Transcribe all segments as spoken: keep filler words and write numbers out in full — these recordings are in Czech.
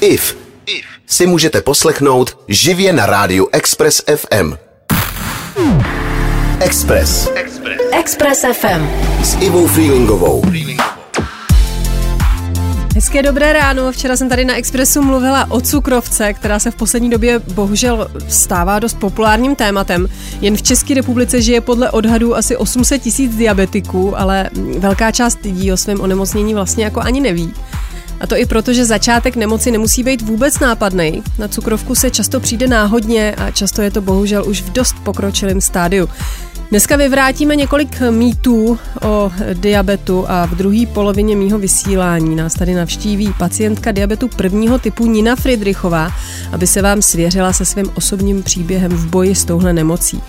If si můžete poslechnout živě na rádiu Express F M. Express. Express. Express F M. S Ivou Freelingovou. Hezké dobré ráno. Včera jsem tady na Expressu mluvila o cukrovce, která se v poslední době bohužel stává dost populárním tématem. Jen v České republice žije podle odhadů asi osm set tisíc diabetiků, ale velká část lidí o svém onemocnění vlastně jako ani neví. A to i proto, že začátek nemoci nemusí být vůbec nápadnej. Na cukrovku se často přijde náhodně a často je to bohužel už v dost pokročilém stádiu. Dneska vyvrátíme několik mýtů o diabetu a v druhé polovině mýho vysílání nás tady navštíví pacientka diabetu prvního typu Nina Friedrichová, aby se vám svěřila se svým osobním příběhem v boji s touhle nemocí.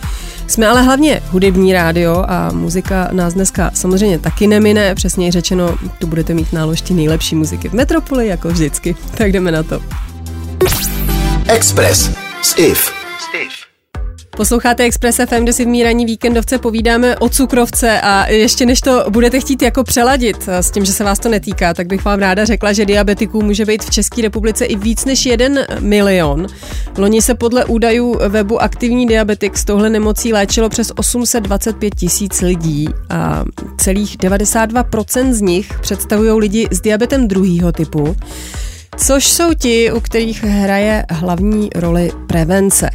Jsme ale hlavně hudební rádio a muzika nás dneska samozřejmě taky nemine, přesněji řečeno, tu budete mít náložtí nejlepší muziky v Metropoli, jako vždycky. Tak jdeme na to. Express s If. Posloucháte Express F M, kde si v mý ranní víkendovce povídáme o cukrovce a ještě než to budete chtít jako přeladit s tím, že se vás to netýká, tak bych vám ráda řekla, že diabetiků může být v České republice i víc než jeden milion. Loni se podle údajů webu Aktivní diabetik s touhle nemocí léčilo přes osm set dvacet pět tisíc lidí a celých devadesát dva procent z nich představují lidi s diabetem druhého typu, což jsou ti, u kterých hraje hlavní roli prevence.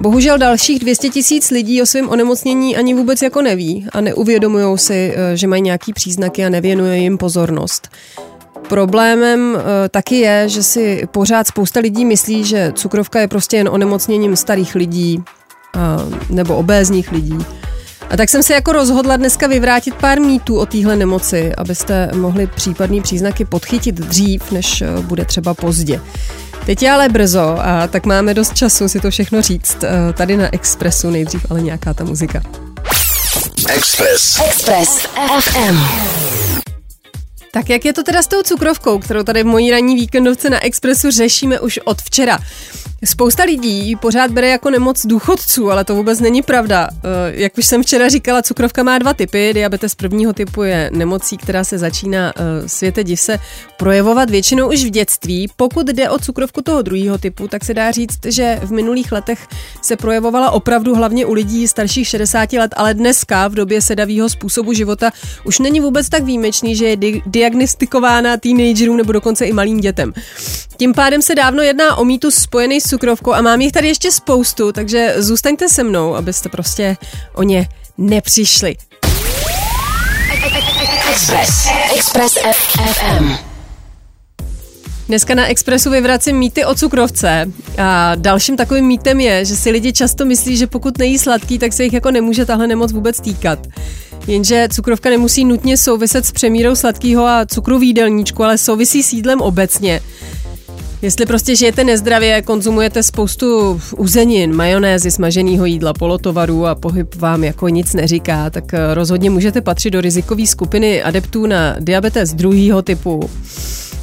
Bohužel dalších dvě stě tisíc lidí o svém onemocnění ani vůbec jako neví a neuvědomujou si, že mají nějaký příznaky a nevěnuje jim pozornost. Problémem taky je, že si pořád spousta lidí myslí, že cukrovka je prostě jen onemocněním starých lidí a, nebo obézních lidí. A tak jsem se jako rozhodla dneska vyvrátit pár mýtů o téhle nemoci, abyste mohli případný příznaky podchytit dřív, než bude třeba pozdě. Teď je ale brzo a tak máme dost času si to všechno říct. Tady na Expressu nejdřív ale nějaká ta muzika. Express. Express F M. Tak jak je to teda s tou cukrovkou, kterou tady v mojí ranní víkendovce na Expressu řešíme už od včera? Spousta lidí pořád bere jako nemoc důchodců, ale to vůbec není pravda. Jak už jsem včera říkala, cukrovka má dva typy. Diabetes prvního typu je nemocí, která se začíná, světe div se, projevovat většinou už v dětství. Pokud jde o cukrovku toho druhého typu, tak se dá říct, že v minulých letech se projevovala opravdu hlavně u lidí starších šedesáti let, ale dneska v době sedavého způsobu života už není vůbec tak výjimečný, že je di- diagnostikována teenagerům nebo dokonce i malým dětem. Tím pádem se dávno jedná o mýtus spojený s cukrovkou a mám jich tady ještě spoustu, takže zůstaňte se mnou, abyste prostě o ně nepřišli. Express. Express F M. Dneska na Expressu vyvracím mýty o cukrovce a dalším takovým mýtem je, že si lidi často myslí, že pokud nejí sladký, tak se jich jako nemůže tahle nemoc vůbec týkat. Jenže cukrovka nemusí nutně souviset s přemírou sladkého a cukru v jídelníčku, ale souvisí s jídlem obecně. Jestli prostě žijete nezdravě, konzumujete spoustu uzenin, majonézy, smaženého jídla, polotovarů a pohyb vám jako nic neříká, tak rozhodně můžete patřit do rizikové skupiny adeptů na diabetes druhého typu.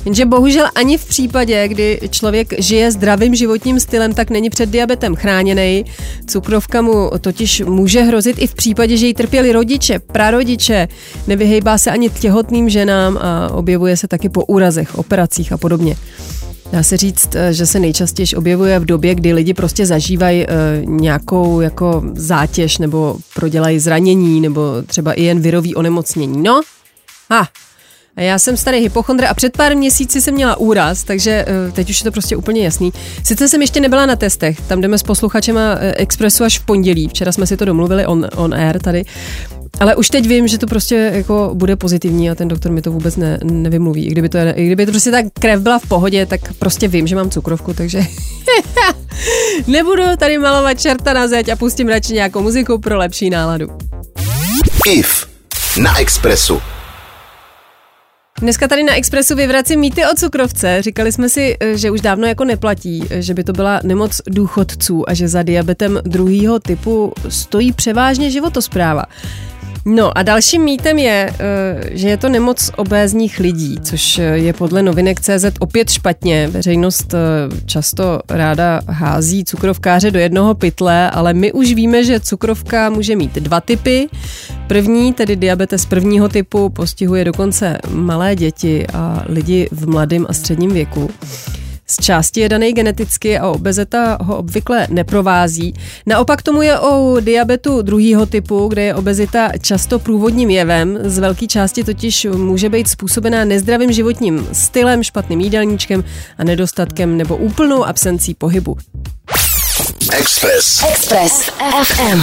Jenže bohužel ani v případě, kdy člověk žije zdravým životním stylem, tak není před diabetem chráněnej. Cukrovka mu totiž může hrozit i v případě, že jí trpěli rodiče, prarodiče. Nevyhejbá se ani těhotným ženám a objevuje se taky po úrazech, operacích a podobně. Dá se říct, že se nejčastěji objevuje v době, kdy lidi prostě zažívají e, nějakou jako zátěž nebo prodělají zranění nebo třeba i jen virový onemocnění. No, ha. A já jsem starý hypochondr a před pár měsíci jsem měla úraz, takže teď už je to prostě úplně jasný. Sice jsem ještě nebyla na testech, tam jdeme s posluchačem Expressu až v pondělí, včera jsme si to domluvili on, on air tady, ale už teď vím, že to prostě jako bude pozitivní a ten doktor mi to vůbec ne, nevymluví. I kdyby to, i kdyby to prostě ta krev byla v pohodě, tak prostě vím, že mám cukrovku, takže nebudu tady malovat čerta na zeď a pustím radši nějakou muziku pro lepší náladu. If na Expressu. Dneska tady na Expressu vyvracím mýty o cukrovce. Říkali jsme si, že už dávno jako neplatí, že by to byla nemoc důchodců a že za diabetem druhého typu stojí převážně životospráva. No a dalším mýtem je, že je to nemoc obézních lidí, což je podle novinek C Z opět špatně. Veřejnost často ráda hází cukrovkáře do jednoho pytle, ale my už víme, že cukrovka může mít dva typy. První, tedy diabetes prvního typu, postihuje dokonce malé děti a lidi v mladém a středním věku. Z části je daný geneticky a obezita ho obvykle neprovází. Naopak tomu je u diabetu druhého typu, kde je obezita často průvodním jevem. Z velké části totiž může být způsobená nezdravým životním stylem, špatným jídelníčkem a nedostatkem nebo úplnou absencí pohybu. Express. Express ef em.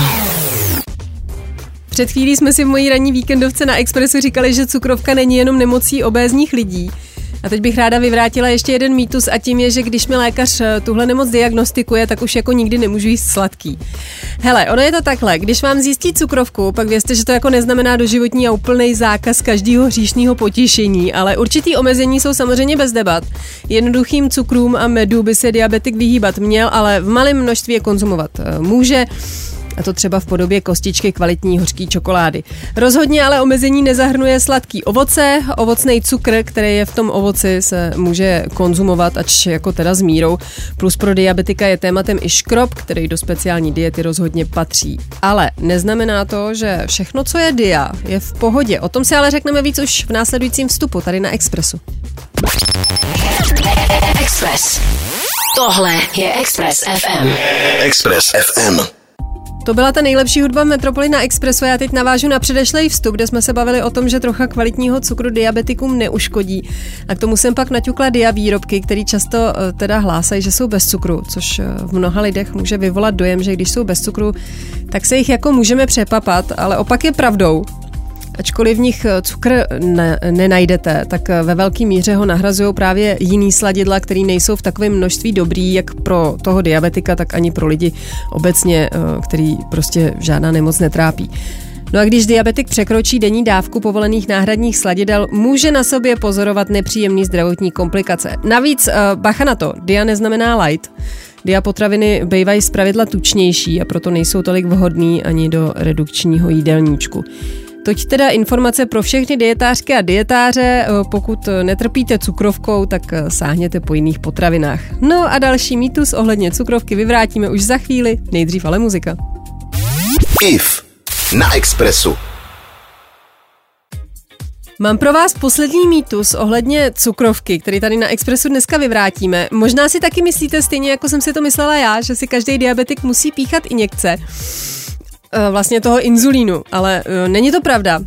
Před chvílí jsme si v mojí ranní víkendovce na Expressu říkali, že cukrovka není jenom nemocí obézních lidí. A teď bych ráda vyvrátila ještě jeden mýtus a tím je, že když mi lékař tuhle nemoc diagnostikuje, tak už jako nikdy nemůžu jíst sladký. Hele, ono je to takhle, když vám zjistí cukrovku, pak vězte, že to jako neznamená doživotní a úplný zákaz každého hříšního potěšení, ale určitý omezení jsou samozřejmě bez debat. Jednoduchým cukrům a medu by se diabetik vyhýbat měl, ale v malém množství je konzumovat může. A to třeba v podobě kostičky kvalitní hořký čokolády. Rozhodně ale omezení nezahrnuje sladký ovoce, ovocný cukr, který je v tom ovoci, se může konzumovat, ač jako teda s mírou. Plus pro diabetika je tématem i škrob, který do speciální diety rozhodně patří. Ale neznamená to, že všechno, co je dia, je v pohodě. O tom si ale řekneme víc už v následujícím vstupu tady na Expressu. Express. Tohle je Express ef em. Express ef em. To byla ta nejlepší hudba Metropoly na Expressu. Já teď navážu na předešlý vstup, kde jsme se bavili o tom, že trocha kvalitního cukru diabetikům neuškodí. A k tomu jsem pak naťukla dia výrobky, které často teda hlásají, že jsou bez cukru, což v mnoha lidech může vyvolat dojem, že když jsou bez cukru, tak se jich jako můžeme přepapat, ale opak je pravdou. Ačkoliv v nich cukr ne- nenajdete, tak ve velké míře ho nahrazují právě jiný sladidla, které nejsou v takovém množství dobrý, jak pro toho diabetika, tak ani pro lidi obecně, který prostě žádná nemoc netrápí. No a když diabetik překročí denní dávku povolených náhradních sladidel, může na sobě pozorovat nepříjemné zdravotní komplikace. Navíc, bacha na to, dia neznamená light. Dia potraviny bývají zpravidla tučnější a proto nejsou tolik vhodný ani do redukčního jídelníčku. Toť teda informace pro všechny dietářky a dietáře, pokud netrpíte cukrovkou, tak sáhněte po jiných potravinách. No a další mýtus ohledně cukrovky vyvrátíme už za chvíli, nejdřív ale muzika. If na Expressu. Mám pro vás poslední mýtus ohledně cukrovky, který tady na Expressu dneska vyvrátíme. Možná si taky myslíte stejně, jako jsem si to myslela já, že si každý diabetik musí píchat injekce. Vlastně toho inzulínu, ale není to pravda.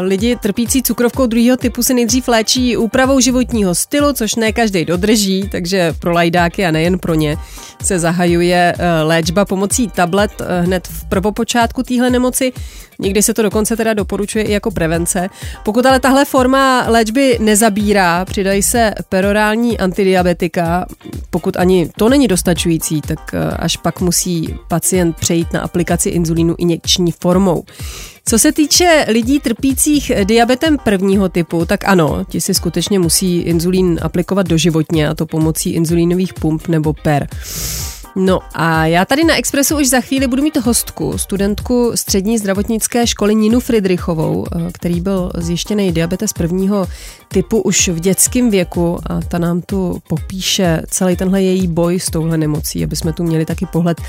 Lidi trpící cukrovkou druhého typu se nejdřív léčí úpravou životního stylu, což ne každý dodrží, takže pro lajdáky a nejen pro ně se zahajuje léčba pomocí tablet hned v prvopočátku téhle nemoci. Někdy se to dokonce teda doporučuje i jako prevence. Pokud ale tahle forma léčby nezabírá, přidají se perorální antidiabetika. Pokud ani to není dostačující, tak až pak musí pacient přejít na aplikaci inzulínu injekční formou. Co se týče lidí trpících diabetem prvního typu, tak ano, ti si skutečně musí inzulín aplikovat doživotně, a to pomocí inzulínových pump nebo per. No a já tady na Expressu už za chvíli budu mít hostku, studentku střední zdravotnické školy Ninu Friedrichovou, který byl zjištěný diabetes prvního typu už v dětském věku, a ta nám tu popíše celý tenhle její boj s touhle nemocí, aby jsme tu měli taky pohled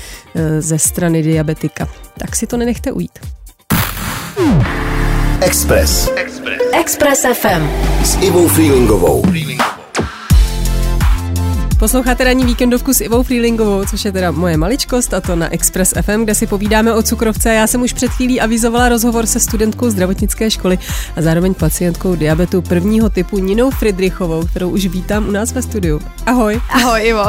ze strany diabetika. Tak si to nenechte ujít. Express. Express. Express ef em s Ivou Freelingovou. Posloucháte ranní víkendovku s Ivou Freelingovou, což je teda moje maličkost, a to na Express ef em, kde si povídáme o cukrovce. Já jsem už před chvílí avizovala rozhovor se studentkou zdravotnické školy a zároveň pacientkou diabetu prvního typu Ninou Friedrichovou, kterou už vítám u nás ve studiu. Ahoj. Ahoj, Ivo.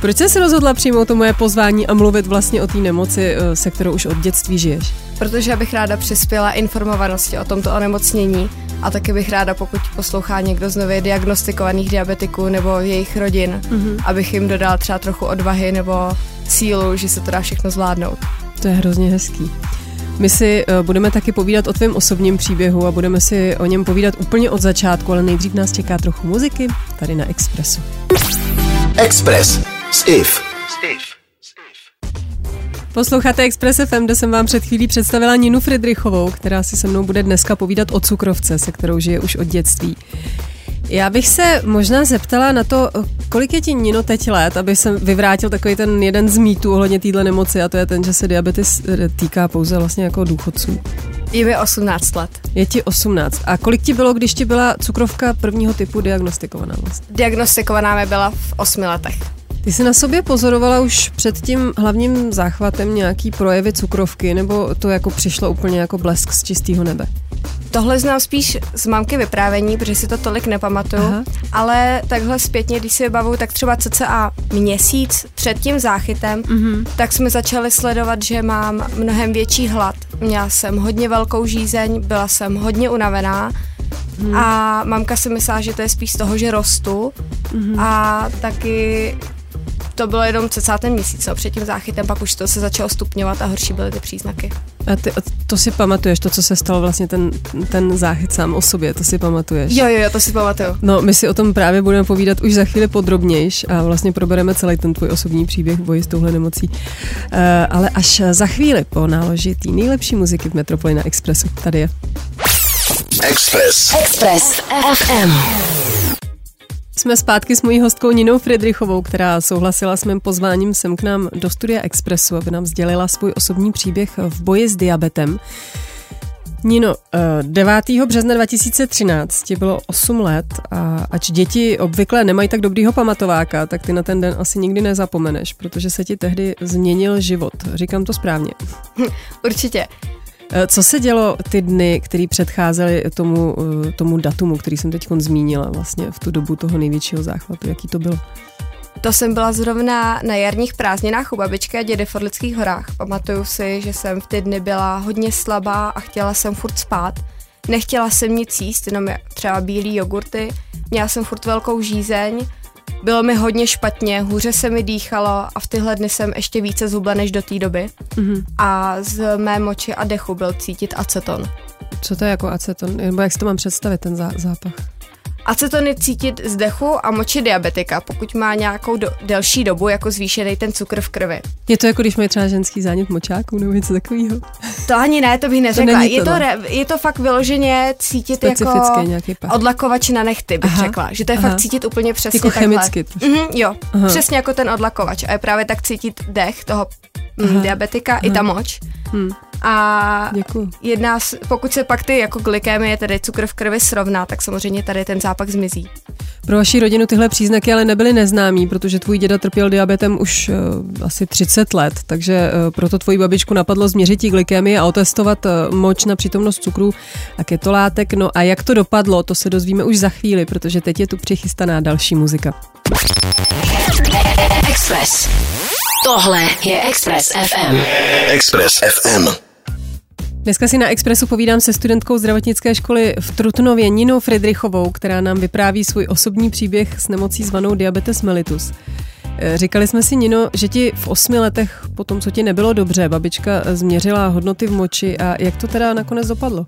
Proč jsi se rozhodla přijmout to moje pozvání a mluvit vlastně o té nemoci, se kterou už od dětství žiješ? Protože bych ráda přispěla informovanosti o tomto onemocnění a taky bych ráda, pokud poslouchá někdo z nově diagnostikovaných diabetiků nebo jejich rodin, mm-hmm. abych jim dodala třeba trochu odvahy nebo sílu, že se to dá všechno zvládnout. To je hrozně hezký. My si budeme taky povídat o tvém osobním příběhu a budeme si o něm povídat úplně od začátku, ale nejdřív nás čeká trochu muziky tady na Expressu. Express s If. Posloucháte Express ef em, kde jsem vám před chvílí představila Ninu Friedrichovou, která si se mnou bude dneska povídat o cukrovce, se kterou žije už od dětství. Já bych se možná zeptala na to, kolik je ti, Nino, teď let, aby jsem vyvrátil takový ten jeden z mýtů ohledně téhle nemoci, a to je ten, že se diabetes týká pouze vlastně jako důchodců. Je mi osmnáct let. Je ti osmnáct. A kolik ti bylo, když ti byla cukrovka prvního typu diagnostikovaná vlastně? Diagnostikovaná mi byla v osmi letech. Ty jsi na sobě pozorovala už před tím hlavním záchvatem nějaký projevy cukrovky, nebo to jako přišlo úplně jako blesk z čistého nebe? Tohle znám spíš z mamky vyprávění, protože si to tolik nepamatuju, Aha. ale takhle zpětně, když si vybavuju, tak třeba cca měsíc před tím záchytem, mm-hmm. tak jsme začali sledovat, že mám mnohem větší hlad. Měla jsem hodně velkou žízeň, byla jsem hodně unavená, mm-hmm. a mamka si myslela, že to je spíš z toho, že rostu, mm-hmm. a taky... To bylo jenom cca ten měsíc, no, před tím záchytem, pak už to se začalo stupňovat a horší byly ty příznaky. A ty, to si pamatuješ, to, co se stalo vlastně ten, ten záchyt sám o sobě, to si pamatuješ? Jo, jo, jo, to si pamatuju. No, my si o tom právě budeme povídat už za chvíli podrobnějš a vlastně probereme celý ten tvůj osobní příběh v boji s touhle nemocí. Uh, ale až za chvíli po náloži té nejlepší muziky v Metropoli na Expressu. Tady je. Express. Express ef em. Jsme zpátky s mojí hostkou Ninou Friedrichovou, která souhlasila s mým pozváním sem k nám do studia Expressu, aby nám sdělila svůj osobní příběh v boji s diabetem. Nino, devátého března dva tisíce třináct ti bylo osm let a ač děti obvykle nemají tak dobrýho pamatováka, tak ty na ten den asi nikdy nezapomeneš, protože se ti tehdy změnil život. Říkám to správně. Určitě. Co se dělo ty dny, které předcházely tomu, tomu datumu, který jsem teď zmínila vlastně v tu dobu toho největšího záchvatu? Jaký to bylo? To jsem byla zrovna na jarních prázdninách u babičky a dědy v Orlických horách. Pamatuju si, že jsem v ty dny byla hodně slabá a chtěla jsem furt spát. Nechtěla jsem nic jíst, jenom třeba bílý jogurty. Měla jsem furt velkou žízeň. Bylo mi hodně špatně, hůře se mi dýchalo a v tyhle dny jsem ještě více zhubla než do té doby. Mm-hmm. A z mé moči a dechu byl cítit aceton. Co to je jako aceton? Nebo jak si to mám představit, ten zá- zápach? Aceton je cítit z dechu a moči diabetika, pokud má nějakou do- delší dobu, jako zvýšený ten cukr v krvi. Je to jako, když mají třeba ženský zánět močáků nebo něco takového? To ani ne, to bych neřekla. To je, to, re- je to fakt vyloženě cítit jako odlakovač na nehty, bych aha, řekla. Že to je aha. fakt cítit úplně přesně jako takhle. Chemicky. Mm-hmm, jo, aha. přesně jako ten odlakovač. A je právě tak cítit dech toho aha. diabetika aha. i ta moč. Hmm. A jedná, pokud se pak ty jako glykémie, tedy cukr v krvi srovná, tak samozřejmě tady ten zápach zmizí. Pro vaši rodinu tyhle příznaky ale nebyly neznámý, protože tvůj děda trpěl diabetem už uh, asi třicet let, takže uh, proto tvoji babičku napadlo změřit jí glykémii a otestovat uh, moč na přítomnost cukru a ketolátek. No a jak to dopadlo, to se dozvíme už za chvíli, protože teď je tu přichystaná další muzika. Express. Tohle je Express ef em. Express ef em. Dneska si na Expressu povídám se studentkou zdravotnické školy v Trutnově Ninou Friedrichovou, která nám vypráví svůj osobní příběh s nemocí zvanou diabetes mellitus. Říkali jsme si, Nino, že ti v osmi letech, po tom, co ti nebylo dobře, babička změřila hodnoty v moči a jak to teda nakonec dopadlo?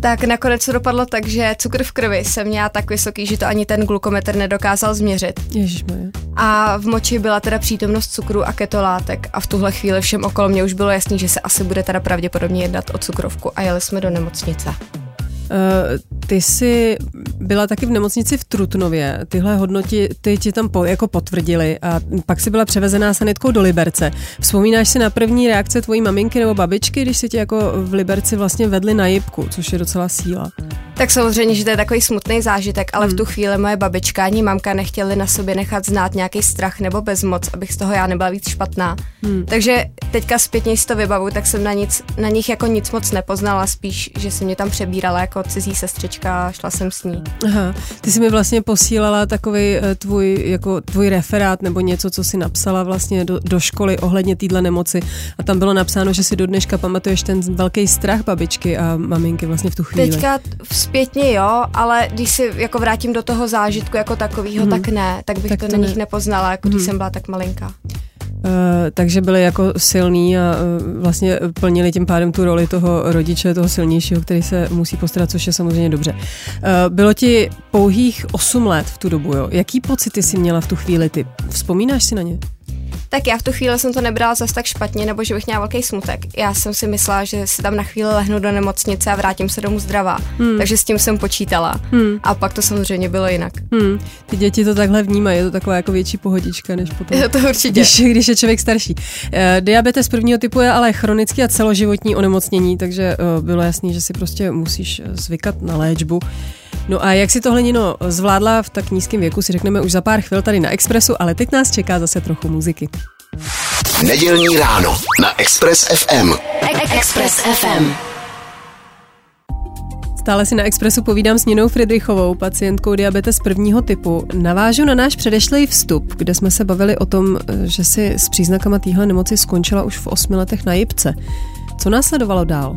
Tak nakonec to dopadlo tak, že cukr v krvi jsem měla tak vysoký, že to ani ten glukometr nedokázal změřit. Ježišmarja. A v moči byla teda přítomnost cukru a ketolátek a v tuhle chvíli všem okolo mě už bylo jasný, že se asi bude teda pravděpodobně jednat o cukrovku a jeli jsme do nemocnice. Uh, ty jsi byla taky v nemocnici v Trutnově, tyhle hodnoty ty ti tam po, jako potvrdili a pak jsi byla převezená sanitkou do Liberce. Vzpomínáš si na první reakce tvojí maminky nebo babičky, když si tě jako v Liberci vlastně vedli na jipku, což je docela síla? Tak samozřejmě, že to je takový smutný zážitek, ale hmm. v tu chvíli moje babička ani mamka nechtěli na sobě nechat znát nějaký strach nebo bezmoc, abych z toho já nebyla víc špatná. Hmm. Takže teďka zpětně si to vybavu, tak jsem na, nic, na nich jako nic moc nepoznala, spíš, že se mě tam přebírala jako cizí sestřička a šla jsem s ní. Aha, ty jsi mi vlastně posílala takový tvůj, jako tvůj referát nebo něco, co jsi napsala vlastně do, do školy ohledně téhle nemoci a tam bylo napsáno, že si do dneška pamatuješ ten velký strach babičky a maminky vlastně v tu chvíli. Teďka zpětně jo, ale když si jako vrátím do toho zážitku jako takovýho, hmm. tak ne, tak bych tak to na nich ne. nepoznala, jako hmm. když jsem byla tak malinká. Uh, takže byli jako silný a uh, vlastně plnili tím pádem tu roli toho rodiče, toho silnějšího, který se musí postarat, což je samozřejmě dobře. Uh, bylo ti pouhých osm let v tu dobu, jo? Jaký pocity jsi měla v tu chvíli ty? Vzpomínáš si na ně? tak já v tu chvíli jsem to nebrala zas tak špatně, nebo že bych měla velký smutek. Já jsem si myslela, že si tam na chvíli lehnu do nemocnice a vrátím se domů zdravá. Hmm. Takže s tím jsem počítala. Hmm. A pak to samozřejmě bylo jinak. Hmm. Ty děti to takhle vnímají, je to taková jako větší pohodička než potom. To určitě. Když, když je člověk starší. E, diabetes prvního typu je ale chronický a celoživotní onemocnění, takže e, bylo jasný, že si prostě musíš zvykat na léčbu. No a jak si tohle, Nino, zvládla v tak nízkém věku, si řekneme už za pár chvil tady na Expressu, ale teď nás čeká zase trochu muziky. Nedělní ráno na Express ef em. Express ef em. Stále si na Expressu povídám s Ninou Friedrichovou, pacientkou diabetes prvního typu. Navážu na náš předešlý vstup, kde jsme se bavili o tom, že si s příznakama téhle nemoci skončila už v osmi letech na jipce. Co následovalo dál?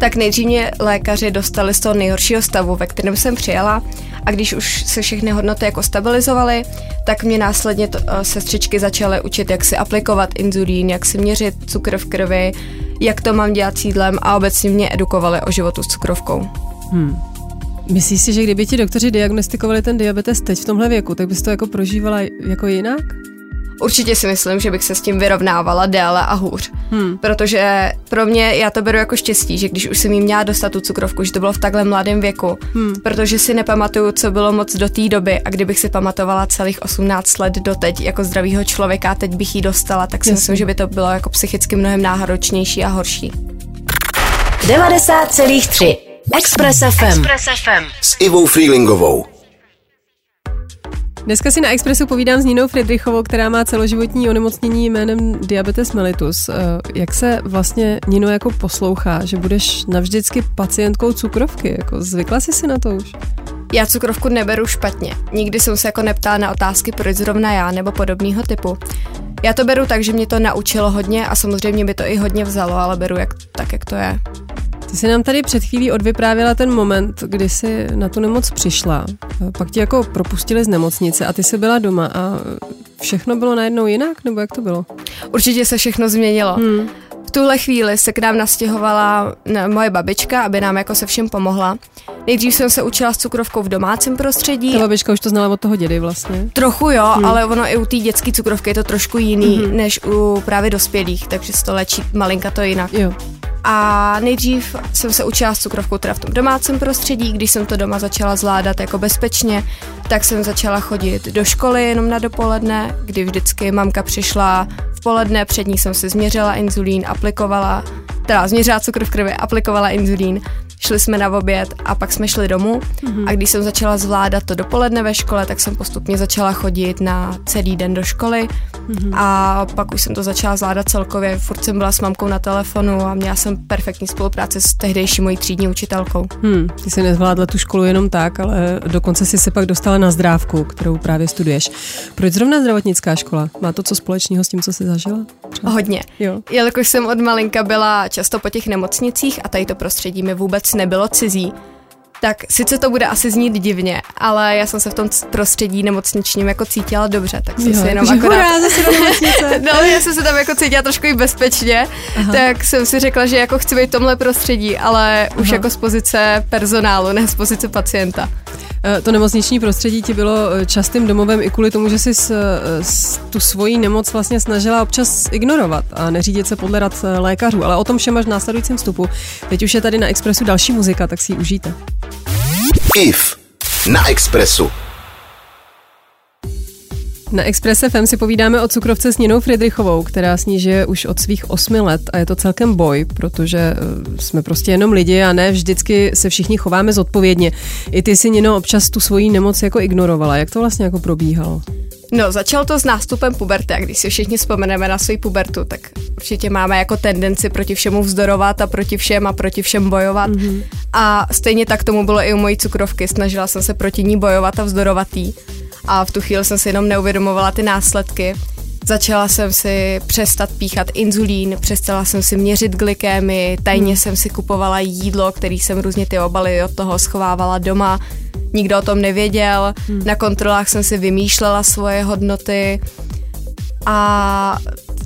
Tak nejdřív mě lékaři dostali z toho nejhoršího stavu, ve kterém jsem přijela, a když už se všechny hodnoty jako stabilizovaly, tak mě následně to, sestřičky začaly učit, jak si aplikovat inzulín, jak si měřit cukr v krvi, jak to mám dělat s jídlem, a obecně mě edukovali o životu s cukrovkou. Hmm. Myslíš si, že kdyby ti doktoři diagnostikovali ten diabetes teď v tomhle věku, tak bys to jako prožívala jako jinak? Určitě si myslím, že bych se s tím vyrovnávala déle a hůř, hmm. protože pro mě, já to beru jako štěstí, že když už jsem jí měla dostat tu cukrovku, že to bylo v takhle mladém věku, hmm. protože si nepamatuju, co bylo moc do té doby, a kdybych si pamatovala celých osmnáct let doteď jako zdravýho člověka, teď bych jí dostala, tak si yes. myslím, že by to bylo jako psychicky mnohem náročnější a horší. devadesát celá tři Express ef em. Express ef em s Ivou Freelingovou. Dneska si na Expressu povídám s Ninou Friedrichovou, která má celoživotní onemocnění jménem diabetes mellitus. Jak se vlastně, Nino, jako poslouchá, že budeš navždycky pacientkou cukrovky? Jako zvykla jsi si na to už? Já cukrovku neberu špatně. Nikdy jsem se jako neptala na otázky, proč zrovna já nebo podobného typu. Já to beru tak, že mě to naučilo hodně a samozřejmě by to i hodně vzalo, ale beru jak, tak, jak to je. Ty jsi nám tady před chvílí odvyprávěla ten moment, kdy jsi na tu nemoc přišla. Pak ti jako propustili z nemocnice a ty jsi byla doma a všechno bylo najednou jinak, nebo jak to bylo? Určitě se všechno změnilo. Hmm. V tuhle chvíli se k nám nastěhovala moje babička, aby nám jako se všem pomohla. Nejdřív jsem se učila s cukrovkou v domácím prostředí. Ta babička už to znala od toho dědy vlastně. Trochu jo, hmm. ale ono i u té dětské cukrovky je to trošku jiný hmm. než u právě dospělých, takže se to léčí malinka to jinak. Jo. A nejdřív jsem se učila s cukrovkou teda v tom domácím prostředí, když jsem to doma začala zvládat jako bezpečně, tak jsem začala chodit do školy jenom na dopoledne, kdy vždycky mamka přišla v poledne, před ní jsem si změřila inzulín, aplikovala, teda změřila cukr v krvi, aplikovala inzulín, šli jsme na oběd a pak jsme šli domů mm-hmm. a když jsem začala zvládat to dopoledne ve škole, tak jsem postupně začala chodit na celý den do školy mm-hmm. a pak už jsem to začala zvládat celkově, furt jsem byla s mamkou na telefonu a měla jsem perfektní spolupráci s tehdejší mojí třídní učitelkou. Hmm, ty jsi nezvládla tu školu jenom tak, ale dokonce jsi se pak dostala na zdrávku, kterou právě studuješ. Proč zrovna zdravotnická škola? Má to co společného s tím, co jsi zažila? Třeba? Hodně. Jo. Jelikož jsem od malinka byla často po těch nemocnicích a tady to prostředí mi vůbec nebylo cizí, tak sice to bude asi znít divně, ale já jsem se v tom prostředí nemocničním jako cítila dobře, tak jsem jo, si jenom akorát... Hurá, zase do nemocnice. No, já jsem se tam jako cítila trošku i bezpečně, aha. tak jsem si řekla, že jako chci být v tomhle prostředí, ale aha. už jako z pozice personálu, ne z pozice pacienta. To nemocniční prostředí ti bylo častým domovem i kvůli tomu, že jsi s, s, tu svoji nemoc vlastně snažila občas ignorovat a neřídit se podle rad lékařů, ale o tom všem až v následujícím vstupu. Teď už je tady na Expressu další muzika, tak si ji užijte. If na Expressu. Na Express ef em si povídáme o cukrovce s Ninou Friedrichovou, která s ní žije už od svých osmi let a je to celkem boj, protože jsme prostě jenom lidi a ne vždycky se všichni chováme zodpovědně. I ty si, Nino, občas tu svoji nemoc jako ignorovala. Jak to vlastně jako probíhalo? No, začalo to s nástupem puberty, a když si všichni vzpomeneme na svou pubertu, tak určitě máme jako tendenci proti všemu vzdorovat a proti všem a proti všem bojovat. Mm-hmm. A stejně tak tomu bylo i u mojí cukrovky. Snažila jsem se proti ní bojovat a vzdorovat jí. A v tu chvíli jsem si jenom neuvědomovala ty následky. Začala jsem si přestat píchat inzulín, přestala jsem si měřit glykémii, tajně jsem si kupovala jídlo, který jsem různě ty obaly od toho schovávala doma. Nikdo o tom nevěděl, na kontrolách jsem si vymýšlela svoje hodnoty a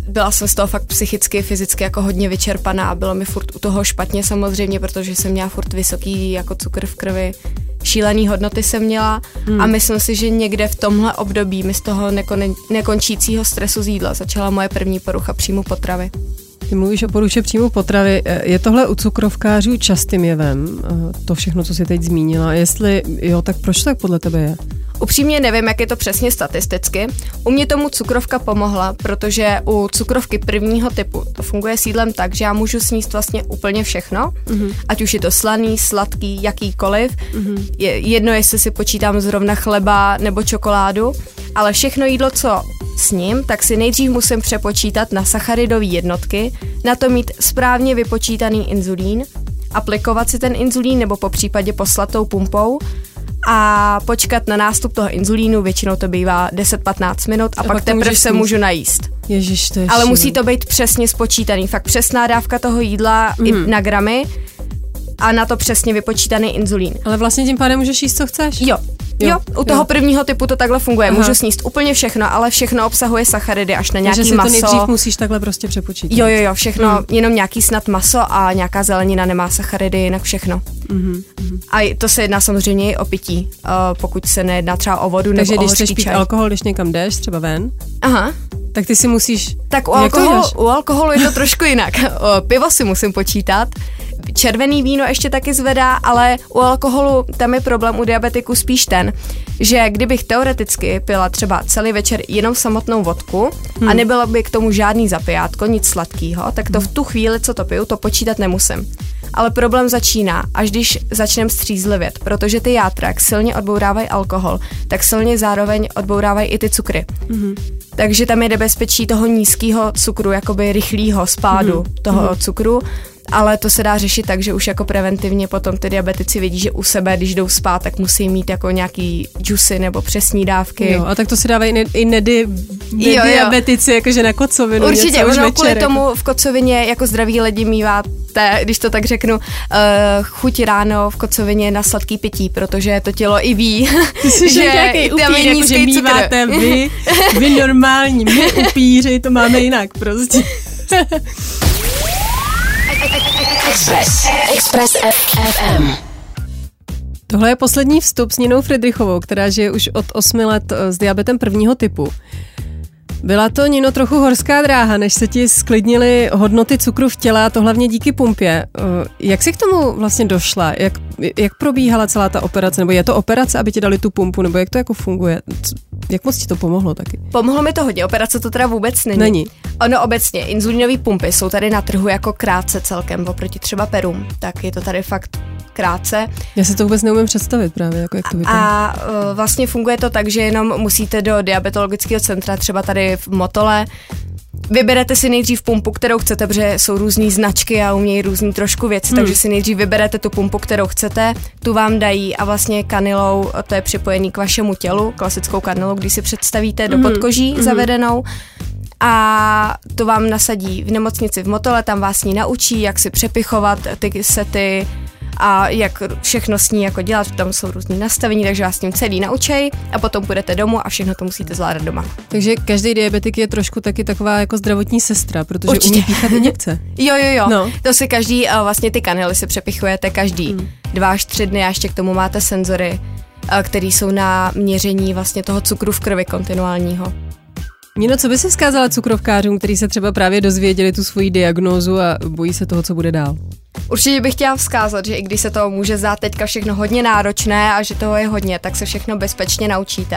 byla jsem z toho fakt psychicky, fyzicky jako hodně vyčerpaná a bylo mi furt u toho špatně samozřejmě, protože jsem měla furt vysoký jako cukr v krvi. šílený hodnoty jsem měla hmm. a myslím si, že někde v tomhle období mi z toho nekone- nekončícího stresu z jídla začala moje první porucha příjmu potravy. Ty mluvíš o poruše příjmu potravy. Je tohle u cukrovkářů častým jevem? To všechno, co jsi teď zmínila. Jestli jo, tak proč tak podle tebe je? Upřímně nevím, jak je to přesně statisticky. U mě tomu cukrovka pomohla, protože u cukrovky prvního typu to funguje s jídlem tak, že já můžu sníst vlastně úplně všechno, mm-hmm. ať už je to slaný, sladký, jakýkoliv. Mm-hmm. Je jedno, jestli si počítám zrovna chleba nebo čokoládu, ale všechno jídlo, co sním, tak si nejdřív musím přepočítat na sacharidové jednotky, na to mít správně vypočítaný inzulín, aplikovat si ten inzulín nebo popřípadě poslat tou pumpou a počkat na nástup toho inzulínu, většinou to bývá deset až patnáct minut a, a pak teprve se můžu najíst. Ježiš, to je ale šílený. Musí to být přesně spočítaný, fakt přesná dávka toho jídla mm. i na gramy a na to přesně vypočítaný inzulín. Ale vlastně tím pádem můžeš jíst, co chceš? Jo. Jo, jo, u toho jo. prvního typu to takhle funguje. Aha. Můžu sníst úplně všechno, ale všechno obsahuje sacharidy až na nějaký maso. Takže si maso. To nejdřív musíš takhle prostě přepočítat. Jo, jo, jo, všechno, mm. jenom nějaký snad maso a nějaká zelenina nemá sacharidy, jinak všechno. Mm-hmm. A to se jedná samozřejmě i o pití, uh, pokud se nejedná třeba o vodu. Takže nebo když o hořký čaj. Takže když chceš pít alkohol, když někam jdeš, třeba ven, Aha. tak ty si musíš... Tak u, alkohol, u alkoholu je to trošku jinak. Pivo si musím počítat. Červený víno ještě taky zvedá, ale u alkoholu tam je problém u diabetiku spíš ten, že kdybych teoreticky pila třeba celý večer jenom samotnou vodku hmm. a nebylo by k tomu žádný zapijátko, nic sladkého, tak to v tu chvíli, co to piju, to počítat nemusím. Ale problém začíná, až když začneme střízlivět, protože ty játra, jak silně odbourávají alkohol, tak silně zároveň odbourávají i ty cukry. Hmm. Takže tam je nebezpečí toho nízkého cukru, jakoby rychlého spádu hmm. toho hmm. cukru, ale to se dá řešit tak, že už jako preventivně potom ty diabetici vidí, že u sebe, když jdou spát, tak musí mít jako nějaký džusy nebo přesní dávky. Jo, a tak to se dávají ne- i nedi- nediabetici, jakože na kocovinu. Určitě, už kvůli tomu v kocovině jako zdraví lidi míváte, když to tak řeknu, uh, chuť ráno v kocovině na sladký pití, protože to tělo i ví, že tam je nízký cukr. Míváte vy, vy normální, my upíři, to máme jinak prostě. Express. Express ef em. Tohle je poslední vstup s Ninou Friedrichovou, která žije už od osmi let s diabetem prvního typu. Byla to, Nino, trochu horská dráha, než se ti sklidnily hodnoty cukru v těle, a to hlavně díky pumpě. Jak jsi k tomu vlastně došla? Jak, jak probíhala celá ta operace? Nebo je to operace, aby ti dali tu pumpu? Nebo jak to jako funguje? Jak moc ti to pomohlo taky? Pomohlo mi to hodně, operace to teda vůbec není. Není. Ono obecně, inzulinové pumpy jsou tady na trhu jako krátce celkem, oproti třeba perům, tak je to tady fakt krátce. Já si to vůbec neumím představit právě, jako jak to vypadá. A vlastně funguje to tak, že jenom musíte do diabetologického centra, třeba tady v Motole, vyberete si nejdřív pumpu, kterou chcete, protože jsou různý značky a umějí různý trošku věci, hmm. takže si nejdřív vyberete tu pumpu, kterou chcete, tu vám dají a vlastně kanilou, to je připojený k vašemu tělu, klasickou kanilou, když si představíte do podkoží hmm. zavedenou. A to vám nasadí v nemocnici v Motole, tam vás s ní naučí, jak si přepichovat ty sety a jak všechno s ní jako dělat, tam jsou různý nastavení, takže vás s tím celý naučej a potom půjdete domů a všechno to musíte zvládat doma. Takže každý diabetik je trošku taky taková jako zdravotní sestra, protože určitě umí píchat injekce. Jo, jo, jo. No. To si každý, vlastně ty kanily si přepichujete každý hmm. dva až tři dny a ještě k tomu máte senzory, které jsou na měření vlastně toho cukru v krvi kontinuálního. Nino, co by se vzkázala cukrovkářům, kteří se třeba právě dozvěděli tu svoji diagnózu a bojí se toho, co bude dál? Určitě bych chtěla vzkázat, že i když se to může zdát teďka všechno hodně náročné a že toho je hodně, tak se všechno bezpečně naučíte.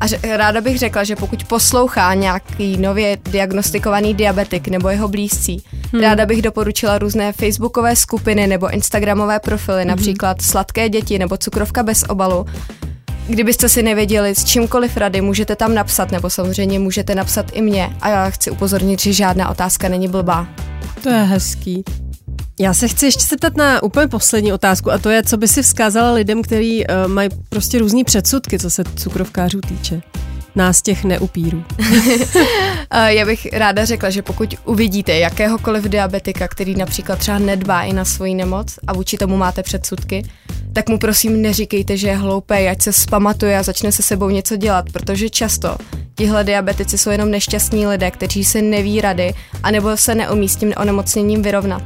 A ráda bych řekla, že pokud poslouchá nějaký nově diagnostikovaný diabetik nebo jeho blízcí, hmm. ráda bych doporučila různé facebookové skupiny nebo instagramové profily, hmm. například Sladké děti nebo Cukrovka bez obalu. Kdybyste si nevěděli s čímkoliv rady, můžete tam napsat, nebo samozřejmě můžete napsat i mě. A já chci upozornit, že žádná otázka není blbá. To je hezký. Já se chci ještě zeptat na úplně poslední otázku, a to je, co by si vzkázala lidem, kteří uh, mají prostě různý předsudky, co se cukrovkářů týče. Nás těch neupírů. Já bych ráda řekla, že pokud uvidíte jakéhokoliv diabetika, který například třeba nedbá i na svoji nemoc a vůči tomu máte předsudky, tak mu prosím neříkejte, že je hloupý, ať se zpamatuje a začne se sebou něco dělat, protože často tihle diabetici jsou jenom nešťastní lidé, kteří se neví rady anebo se neumí s tím onemocněním vyrovnat.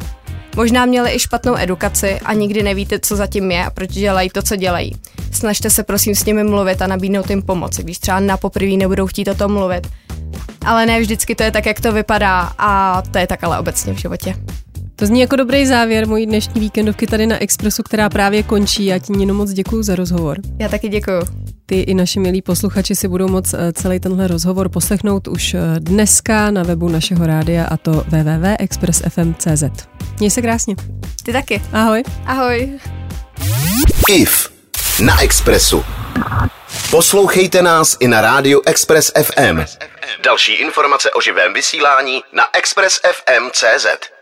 Možná měli i špatnou edukaci a nikdy nevíte, co zatím je a proč dělají to, co dělají. Snažte se prosím s nimi mluvit a nabídnout jim pomoc, když třeba na poprvé nebudou chtít o tom mluvit. Ale ne vždycky to je tak, jak to vypadá, a to je tak ale obecně v životě. To zní jako dobrý závěr mojí dnešní víkendovky tady na Expressu, která právě končí. Já ti, Nino, moc děkuju za rozhovor. Já taky děkuju. Ty i naši milí posluchači si budou moc celý tenhle rozhovor poslechnout už dneska na webu našeho rádia, a to w w w tečka express f m tečka c z. Měj se krásně. Ty taky. Ahoj. Ahoj. If na Expressu. Poslouchejte nás i na rádiu Express ef em. Další informace o živém vysílání na express f m tečka c z.